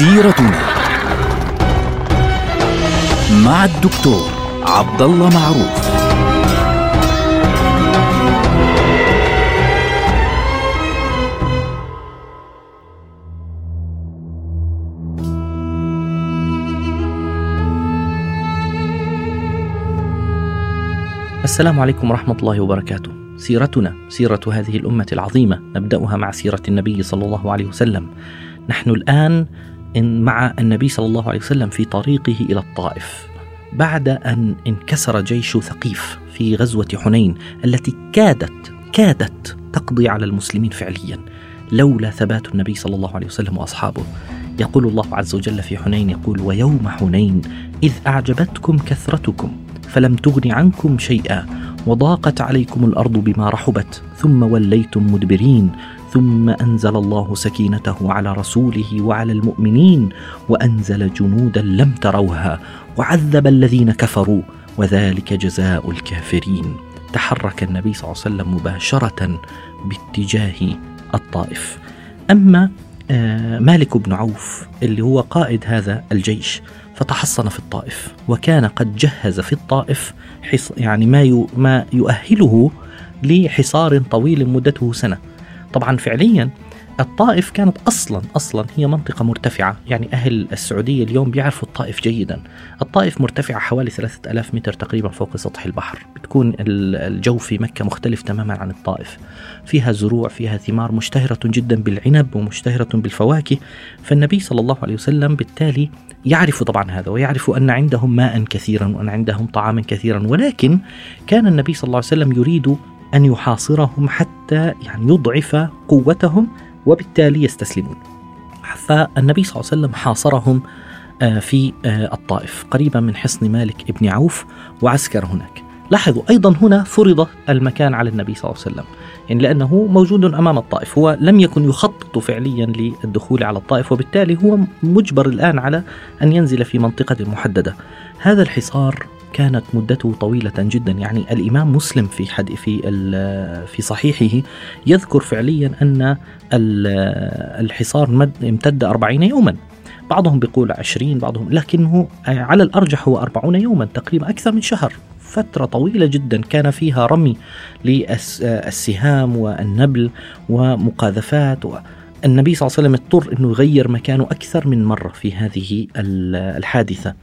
سيرتنا مع الدكتور عبد الله معروف. السلام عليكم ورحمة الله وبركاته. سيرتنا سيرة هذه الأمة العظيمة، نبدأها مع سيرة النبي صلى الله عليه وسلم. نحن الآن مع النبي صلى الله عليه وسلم في طريقه إلى الطائف بعد أن انكسر جيش ثقيف في غزوة حنين التي كادت تقضي على المسلمين فعليا لولا ثبات النبي صلى الله عليه وسلم وأصحابه. يقول الله عز وجل في حنين، يقول: ويوم حنين إذ أعجبتكم كثرتكم فلم تغن عنكم شيئا وضاقت عليكم الأرض بما رحبت ثم وليتم مدبرين ثم أنزل الله سكينته على رسوله وعلى المؤمنين وأنزل جنودا لم تروها وعذب الذين كفروا وذلك جزاء الكافرين. تحرك النبي صلى الله عليه وسلم مباشرة باتجاه الطائف. أما مالك بن عوف اللي هو قائد هذا الجيش فتحصن في الطائف، وكان قد جهز في الطائف ما يؤهله لحصار طويل مدته سنة. طبعا فعليا الطائف كانت أصلا هي منطقة مرتفعة، يعني أهل السعودية اليوم بيعرفوا الطائف جيدا. الطائف مرتفعة حوالي 3000 متر تقريبا فوق سطح البحر. بتكون الجو في مكة مختلف تماما عن الطائف، فيها زروع، فيها ثمار، مشتهرة جدا بالعنب ومشتهرة بالفواكه. فالنبي صلى الله عليه وسلم بالتالي يعرف طبعا هذا، ويعرف أن عندهم ماء كثيرا وأن عندهم طعاما كثيرا، ولكن كان النبي صلى الله عليه وسلم يريد أن يحاصرهم حتى يضعف قوتهم وبالتالي يستسلمون. فالنبي صلى الله عليه وسلم حاصرهم في الطائف قريبا من حصن مالك بن عوف وعسكر هناك. لاحظوا أيضا هنا فرض المكان على النبي صلى الله عليه وسلم، يعني لأنه موجود أمام الطائف، هو لم يكن يخطط فعليا للدخول على الطائف، وبالتالي هو مجبر الآن على أن ينزل في منطقة محددة. هذا الحصار كانت مدته طويلة جدا، يعني الإمام مسلم في صحيحه يذكر فعليا أن الحصار امتد 40 يوما، بعضهم بيقول 20، بعضهم، لكنه على الأرجح هو 40 يوما، تقريبا أكثر من شهر. فترة طويلة جدا كان فيها رمي للسهام والنبل ومقاذفات. النبي صلى الله عليه وسلم اضطر أنه يغير مكانه أكثر من مرة في هذه الحادثة،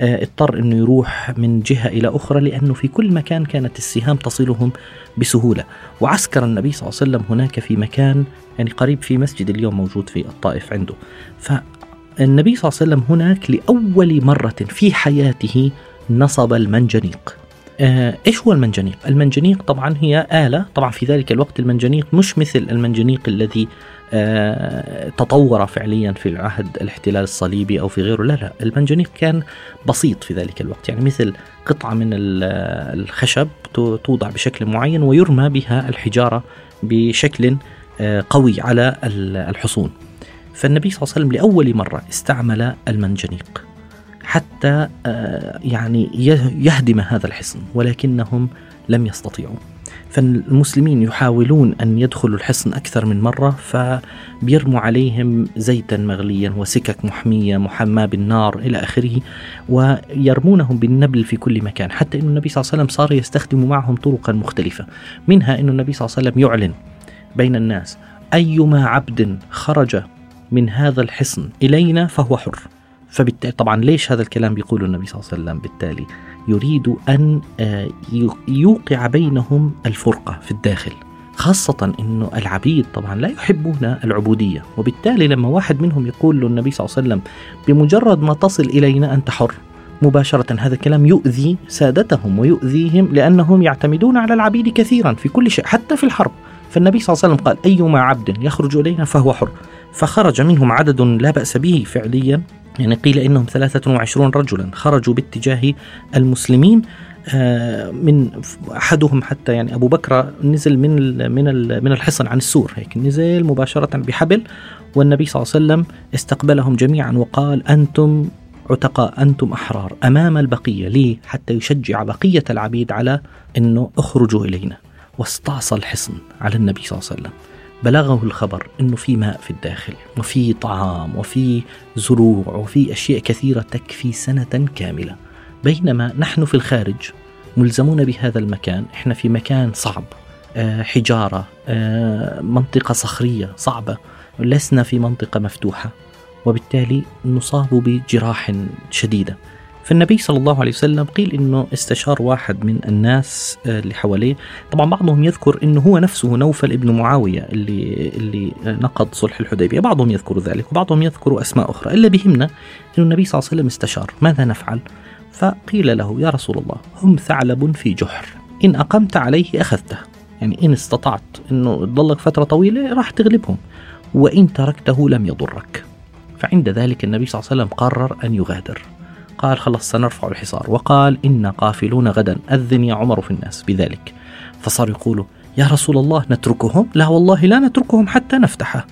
اضطر أنه يروح من جهة إلى أخرى لأنه في كل مكان كانت السهام تصلهم بسهولة. وعسكر النبي صلى الله عليه وسلم هناك في مكان يعني قريب في مسجد اليوم موجود في الطائف عنده. فالنبي صلى الله عليه وسلم هناك لأول مرة في حياته نصب المنجنيق. إيش هو المنجنيق؟ المنجنيق طبعا هي آلة، طبعا في ذلك الوقت المنجنيق مش مثل المنجنيق الذي تطور فعليا في العهد الاحتلال الصليبي أو في غيره، لا، المنجنيق كان بسيط في ذلك الوقت، يعني مثل قطعة من الخشب توضع بشكل معين ويرمى بها الحجارة بشكل قوي على الحصون. فالنبي صلى الله عليه وسلم لأول مرة استعمل المنجنيق حتى يعني يهدم هذا الحصن، ولكنهم لم يستطيعوا. فالمسلمين يحاولون أن يدخلوا الحصن أكثر من مرة، فبيرموا عليهم زيتا مغليا وسكك محمية محماة بالنار إلى آخره، ويرمونهم بالنبل في كل مكان، حتى أن النبي صلى الله عليه وسلم صار يستخدم معهم طرقا مختلفة، منها أن النبي صلى الله عليه وسلم يعلن بين الناس: أيما عبد خرج من هذا الحصن إلينا فهو حر. فبالتالي طبعا ليش هذا الكلام بيقوله النبي صلى الله عليه وسلم؟ بالتالي يريد أن يوقع بينهم الفرقة في الداخل، خاصة أنه العبيد طبعا لا يحبون العبودية، وبالتالي لما واحد منهم يقول له النبي صلى الله عليه وسلم بمجرد ما تصل إلينا أنت حر مباشرة، هذا الكلام يؤذي سادتهم ويؤذيهم، لأنهم يعتمدون على العبيد كثيرا في كل شيء حتى في الحرب. فالنبي صلى الله عليه وسلم قال: أيما عبد يخرج إلينا فهو حر. فخرج منهم عدد لا بأس به فعليا، يعني قيل إنهم 23 رجلا خرجوا باتجاه المسلمين، من أحدهم حتى يعني أبو بكر نزل من الحصن عن السور، هيك نزل مباشرة بحبل، والنبي صلى الله عليه وسلم استقبلهم جميعا وقال: أنتم عتقاء، أنتم أحرار أمام البقية. ليه؟ حتى يشجع بقية العبيد على أنه أخرجوا إلينا. واستعصى الحصن على النبي صلى الله عليه وسلم، بلغه الخبر أنه في ماء في الداخل وفي طعام وفي زروع وفي أشياء كثيرة تكفي سنة كاملة، بينما نحن في الخارج ملزمون بهذا المكان. إحنا في مكان صعب، حجارة، منطقة صخرية صعبة، لسنا في منطقة مفتوحة، وبالتالي نصاب بجراح شديدة. فالنبي صلى الله عليه وسلم قيل إنه استشار واحد من الناس اللي حواليه، طبعا بعضهم يذكر إنه هو نفسه نوفل بن معاوية اللي نقض صلح الحديبية، بعضهم يذكر ذلك وبعضهم يذكر أسماء أخرى. اللي بيهمنا إنه النبي صلى الله عليه وسلم استشار ماذا نفعل. فقيل له يا رسول الله هم ثعلب في جحر، إن أقمت عليه أخذته، يعني إن استطعت إنه تضلك فترة طويلة راح تغلبهم، وإن تركته لم يضرك. فعند ذلك النبي صلى الله عليه وسلم قرر أن يغادر، قال خلص سنرفع الحصار، وقال إن قافلون غدا، أذن يا عمر في الناس بذلك. فصار يقولوا يا رسول الله نتركهم؟ لا والله لا نتركهم حتى نفتحه.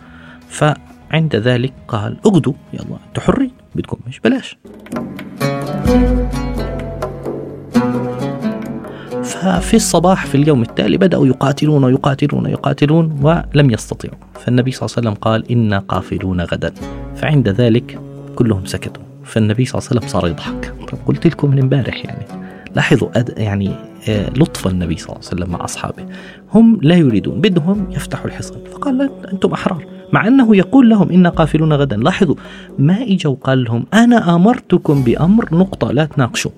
فعند ذلك قال اغدوا، يلا تحرين بدكم مش بلاش. ففي الصباح في اليوم التالي بدأوا يقاتلون ويقاتلون ويقاتلون ولم يستطيعوا. فالنبي صلى الله عليه وسلم قال إن قافلون غدا، فعند ذلك كلهم سكتوا. فالنبي صلى الله عليه وسلم صار يضحك، قلت لكم من امبارح يعني لاحظوا لطف النبي صلى الله عليه وسلم مع أصحابه، هم لا يريدون، بدهم يفتحوا الحصن، فقال لا أنتم أحرار، مع أنه يقول لهم إن قافلون غدا. لاحظوا ما إجا وقال لهم أنا أمرتكم بأمر نقطة لا تناقشوا،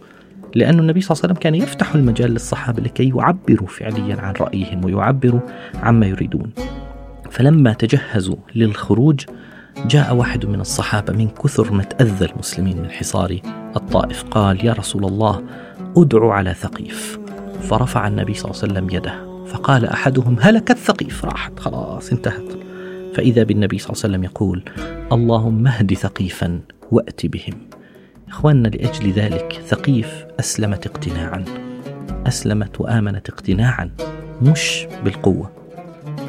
لأن النبي صلى الله عليه وسلم كان يفتح المجال للصحابة لكي يعبروا فعليا عن رأيهم ويعبروا عما يريدون. فلما تجهزوا للخروج جاء واحد من الصحابة من كثر ما تأذى المسلمين من حصار الطائف قال يا رسول الله أدعو على ثقيف. فرفع النبي صلى الله عليه وسلم يده فقال أحدهم هلك الثقيف، راحت خلاص انتهت. فإذا بالنبي صلى الله عليه وسلم يقول اللهم اهد ثقيفا وأتي بهم. إخواننا لأجل ذلك ثقيف أسلمت اقتناعا، أسلمت وآمنت اقتناعا مش بالقوة.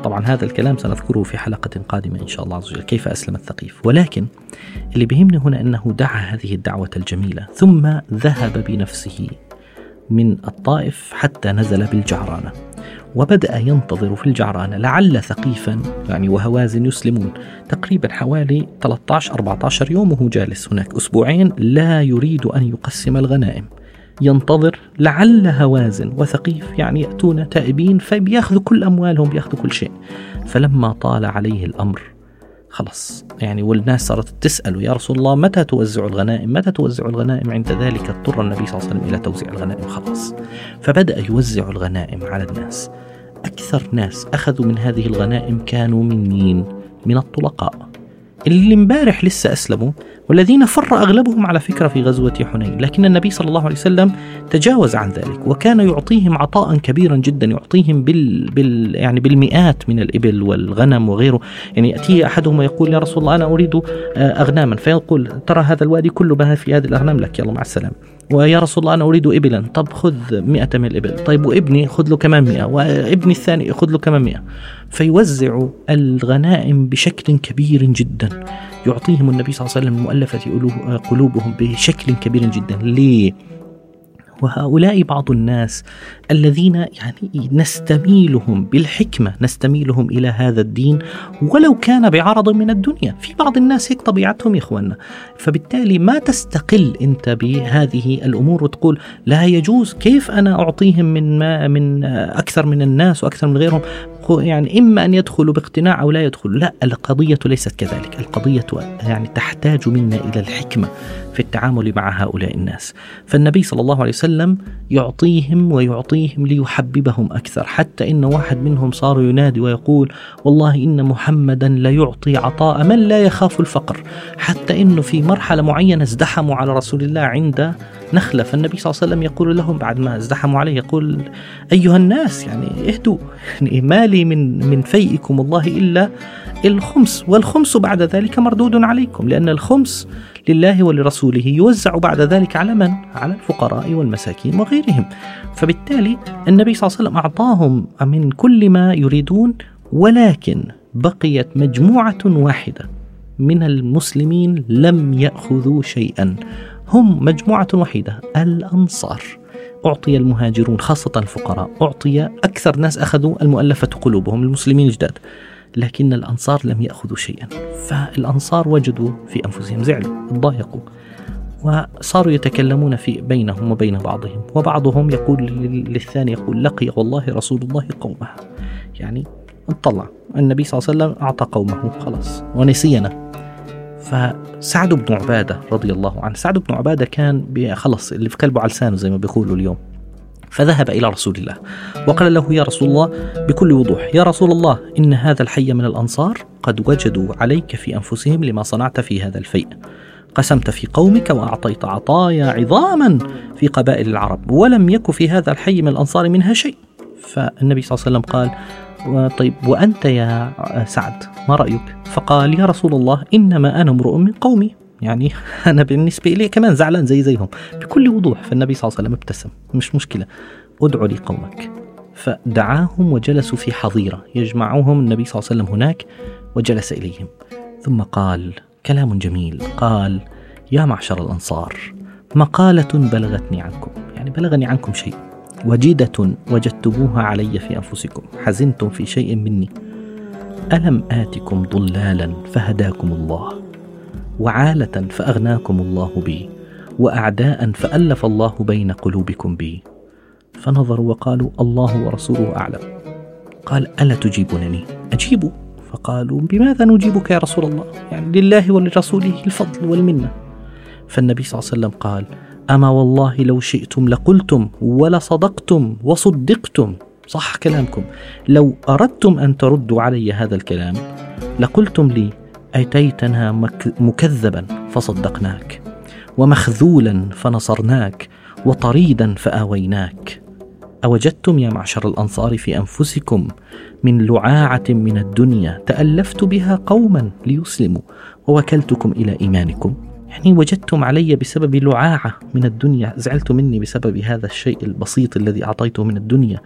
طبعا هذا الكلام سنذكره في حلقة قادمة إن شاء الله عز وجل كيف أسلمت ثقيف، ولكن اللي بيهمني هنا أنه دعا هذه الدعوة الجميلة ثم ذهب بنفسه من الطائف حتى نزل بالجعرانة، وبدأ ينتظر في الجعرانة لعل ثقيفا يعني وهوازن يسلمون. تقريبا حوالي 13-14 يوم وهو جالس هناك، أسبوعين لا يريد أن يقسم الغنائم، ينتظر لعل هوازن وثقيف يعني يأتون تائبين فبيأخذوا كل أموالهم، بيأخذوا كل شيء. فلما طال عليه الأمر خلص يعني والناس صارت تسأل يا رسول الله متى توزع الغنائم متى توزع الغنائم. عند ذلك اضطر النبي صلى الله عليه وسلم إلى توزيع الغنائم خلاص، فبدأ يوزع الغنائم على الناس. أكثر ناس أخذوا من هذه الغنائم كانوا من الطلقاء اللي امبارح لسه أسلموا، والذين فر أغلبهم على فكرة في غزوة حنين، لكن النبي صلى الله عليه وسلم تجاوز عن ذلك وكان يعطيهم عطاء كبيرا جدا، يعطيهم يعني بالمئات من الإبل والغنم وغيره. يعني يأتيه أحدهم ويقول يا رسول الله أنا أريد أغناما، فيقول ترى هذا الوادي كله ما في هذه الأغنام لك، يلا مع السلامة. ويا رسول الله أنا أريد إبلا، طب خذ 100 من الإبل، طيب وابني خذ له كمان 100، وابني الثاني خذ له كمان 100. فيوزع الغنائم بشكل كبير جدا، يعطيهم النبي صلى الله عليه وسلم مؤلفة قلوبهم بشكل كبير جدا. ليه؟ وهؤلاء بعض الناس الذين يعني نستميلهم بالحكمة، نستميلهم إلى هذا الدين ولو كان بعرض من الدنيا. في بعض الناس هيك طبيعتهم يا إخواننا، فبالتالي ما تستقل أنت بهذه الأمور وتقول لا يجوز، كيف أنا أعطيهم من أكثر من الناس وأكثر من غيرهم، يعني إما أن يدخلوا باقتناع أو لا يدخلوا. لا، القضية ليست كذلك، القضية يعني تحتاج منا إلى الحكمة في التعامل مع هؤلاء الناس. فالنبي صلى الله عليه وسلم يعطيهم ويعطيهم ليحببهم أكثر، حتى إن واحد منهم صار ينادي ويقول والله إن محمدا لا يعطي عطاء من لا يخاف الفقر، حتى إنه في مرحلة معينة ازدحموا على رسول الله عند نخلة، فالنبي صلى الله عليه وسلم يقول لهم بعد ما ازدحموا عليه يقول أيها الناس يعني اهدوا، يعني ما لي من فيئكم الله إلا الخمس، والخمس بعد ذلك مردود عليكم، لأن الخمس لله ولرسوله يوزع بعد ذلك على من؟ على الفقراء والمساكين وغيرهم. فبالتالي النبي صلى الله عليه وسلم أعطاهم من كل ما يريدون، ولكن بقيت مجموعة واحدة من المسلمين لم يأخذوا شيئا، هم مجموعة وحيدة الأنصار. أعطي المهاجرون خاصة الفقراء، أعطي أكثر ناس أخذوا المؤلفة قلوبهم المسلمين الجداد، لكن الأنصار لم يأخذوا شيئا. فالأنصار وجدوا في أنفسهم زعلوا، ضايقوا، وصاروا يتكلمون في بينهم وبين بعضهم، وبعضهم يقول للثاني، يقول لقي والله رسول الله قومه، يعني اطلع النبي صلى الله عليه وسلم أعطى قومه خلاص ونسينا. فسعد بن عبادة رضي الله عنه، سعد بن عبادة كان خلص اللي في كلبه على لسانه زي ما بيقولوا اليوم، فذهب إلى رسول الله وقال له يا رسول الله بكل وضوح، يا رسول الله إن هذا الحي من الأنصار قد وجدوا عليك في أنفسهم لما صنعت في هذا الفيء، قسمت في قومك وأعطيت عطايا عظاما في قبائل العرب ولم يكن في هذا الحي من الأنصار منها شيء. فالنبي صلى الله عليه وسلم قال طيب وأنت يا سعد ما رأيك؟ فقال يا رسول الله إنما أنا امرؤ من قومي، يعني أنا بالنسبة إلي كمان زعلان زيهم بكل وضوح. فالنبي صلى الله عليه وسلم ابتسم، مش مشكلة، أدعو لي قومك. فدعاهم وجلسوا في حظيرة يجمعهم النبي صلى الله عليه وسلم هناك، وجلس إليهم ثم قال كلام جميل، قال يا معشر الأنصار مقالة بلغتني عنكم، يعني بلغني عنكم شيء، وجيدة وجدتموها علي في أنفسكم، حزنتم في شيء مني، ألم آتكم ضلالا فهداكم الله، وعالة فأغناكم الله بي، وأعداء فألف الله بين قلوبكم بي، فنظروا وقالوا الله ورسوله أعلم. قال ألا تجيبونني؟ أجيبوا. فقالوا بماذا نجيبك يا رسول الله، يعني لله ولرسوله الفضل والمنة. فالنبي صلى الله عليه وسلم قال أما والله لو شئتم لقلتم ولا صدقتم وصدقتم، صح كلامكم، لو أردتم أن تردوا علي هذا الكلام لقلتم لي أتيتنا مكذبا فصدقناك، ومخذولا فنصرناك، وطريدا فآويناك، أوجدتم يا معشر الأنصار في أنفسكم من لعاعة من الدنيا تألفت بها قوما ليسلموا ووكلتكم إلى إيمانكم، يعني وجدتم علي بسبب لعاعة من الدنيا، زعلت مني بسبب هذا الشيء البسيط الذي أعطيته من الدنيا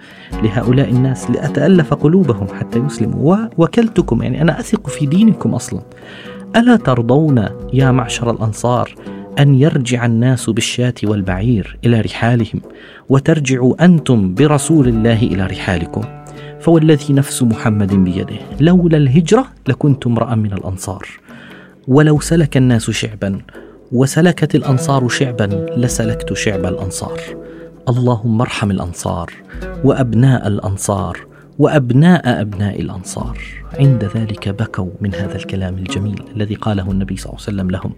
لهؤلاء الناس لأتألف قلوبهم حتى يسلموا، ووكلتكم يعني أنا أثق في دينكم أصلا. ألا ترضون يا معشر الأنصار أن يرجع الناس بالشاة والبعير إلى رحالهم وترجعوا أنتم برسول الله إلى رحالكم؟ فوالذي نفس محمد بيده لولا الهجرة لكنت امرأ من الأنصار، ولو سلك الناس شعبا وسلكت الأنصار شعبا لسلكت شعب الأنصار. اللهم ارحم الأنصار وأبناء الأنصار وأبناء أبناء الأنصار. عند ذلك بكوا من هذا الكلام الجميل الذي قاله النبي صلى الله عليه وسلم لهم،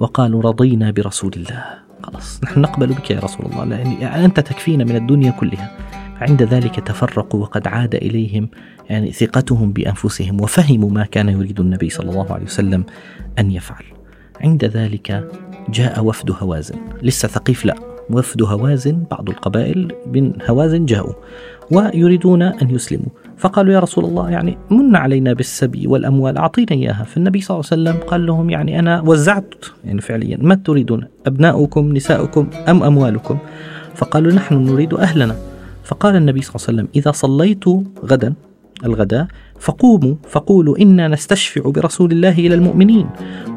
وقالوا رضينا برسول الله، خلاص نحن نقبل بك يا رسول الله، يعني أنت تكفينا من الدنيا كلها. عند ذلك تفرقوا، وقد عاد إليهم يعني ثقتهم بأنفسهم، وفهموا ما كان يريد النبي صلى الله عليه وسلم أن يفعل. عند ذلك جاء وفد هوازن، لسه ثقيف لا، وفد هوازن بعض القبائل من هوازن جاءوا ويريدون أن يسلموا، فقالوا يا رسول الله يعني من علينا بالسبي والأموال، أعطينا إياها. فالنبي صلى الله عليه وسلم قال لهم يعني أنا وزعت، يعني فعليا ما تريدون، أبناؤكم نساؤكم أم أموالكم؟ فقالوا نحن نريد أهلنا. فقال النبي صلى الله عليه وسلم إذا صليت غدا الغداء فقوموا فقولوا إنا نستشفع برسول الله إلى المؤمنين،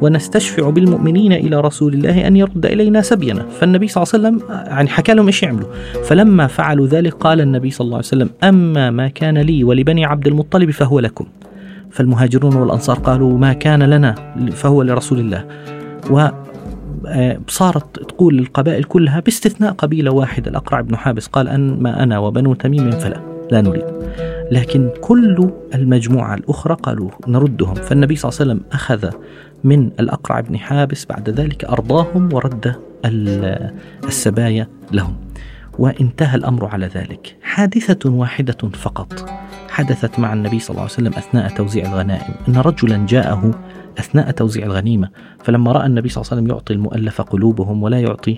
ونستشفع بالمؤمنين إلى رسول الله أن يرد إلينا سبينا. فالنبي صلى الله عليه وسلم يعني حكى لهم إيش يعملوا. فلما فعلوا ذلك قال النبي صلى الله عليه وسلم أما ما كان لي ولبني عبد المطلب فهو لكم. فالمهاجرون والأنصار قالوا ما كان لنا فهو لرسول الله، صارت تقول للقبائل كلها باستثناء قبيلة واحدة الأقرع بن حابس قال أن ما أنا وبنو تميم فلا لا نريد، لكن كل المجموعة الأخرى قالوا نردهم. فالنبي صلى الله عليه وسلم أخذ من الأقرع بن حابس بعد ذلك أرضاهم ورد السبايا لهم، وانتهى الأمر على ذلك. حادثة واحدة فقط حدثت مع النبي صلى الله عليه وسلم أثناء توزيع الغنائم، أن رجلا جاءه أثناء توزيع الغنيمة، فلما رأى النبي صلى الله عليه وسلم يعطي المؤلف قلوبهم ولا يعطي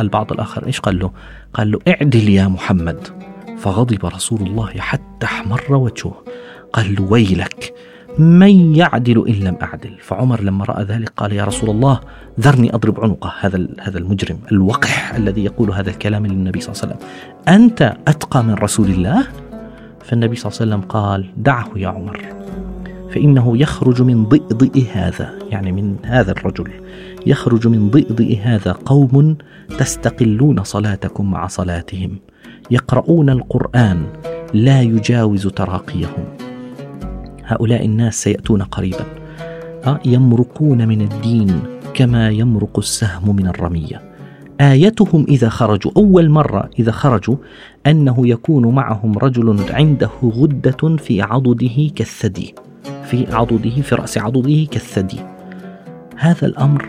البعض الآخر، إيش قال له؟ قال له اعدل يا محمد. فغضب رسول الله حتى احمر وجهه، قال له ويلك من يعدل إن لم أعدل. فعمر لما رأى ذلك قال يا رسول الله ذرني أضرب عنقه، هذا المجرم الوقح الذي يقول هذا الكلام للنبي صلى الله عليه وسلم، أنت أتقى من رسول الله؟ فالنبي صلى الله عليه وسلم قال دعه يا عمر فإنه يخرج من ضئضئ هذا، يعني من هذا الرجل يخرج من ضئضئ هذا قوم تستقلون صلاتكم مع صلاتهم، يقرؤون القرآن لا يجاوز تراقيهم، هؤلاء الناس سيأتون قريبا، يمرقون من الدين كما يمرق السهم من الرمية. آيتهم إذا خرجوا، أول مرة إذا خرجوا، أنه يكون معهم رجل عنده غدة في عضده كالثدي، في رأس عضده كالثدي. هذا الأمر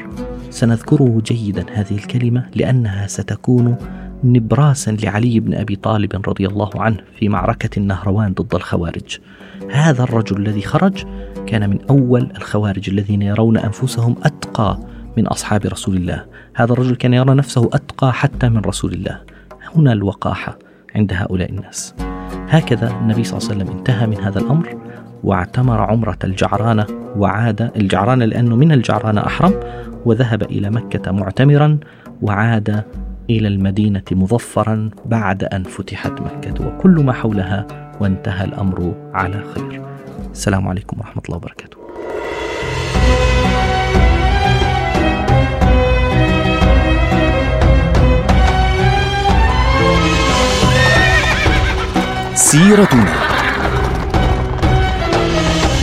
سنذكره جيدا، هذه الكلمة، لأنها ستكون نبراسا لعلي بن أبي طالب رضي الله عنه في معركة النهروان ضد الخوارج. هذا الرجل الذي خرج كان من أول الخوارج الذين يرون أنفسهم أتقى من أصحاب رسول الله. هذا الرجل كان يرى نفسه أتقى حتى من رسول الله. هنا الوقاحة عند هؤلاء الناس. هكذا النبي صلى الله عليه وسلم انتهى من هذا الأمر واعتمر عمرة الجعرانة، وعاد الجعرانة لأنه من الجعرانة أحرم، وذهب إلى مكة معتمرا، وعاد إلى المدينة مظفرا بعد أن فتحت مكة وكل ما حولها، وانتهى الأمر على خير. السلام عليكم ورحمة الله وبركاته. سيرتنا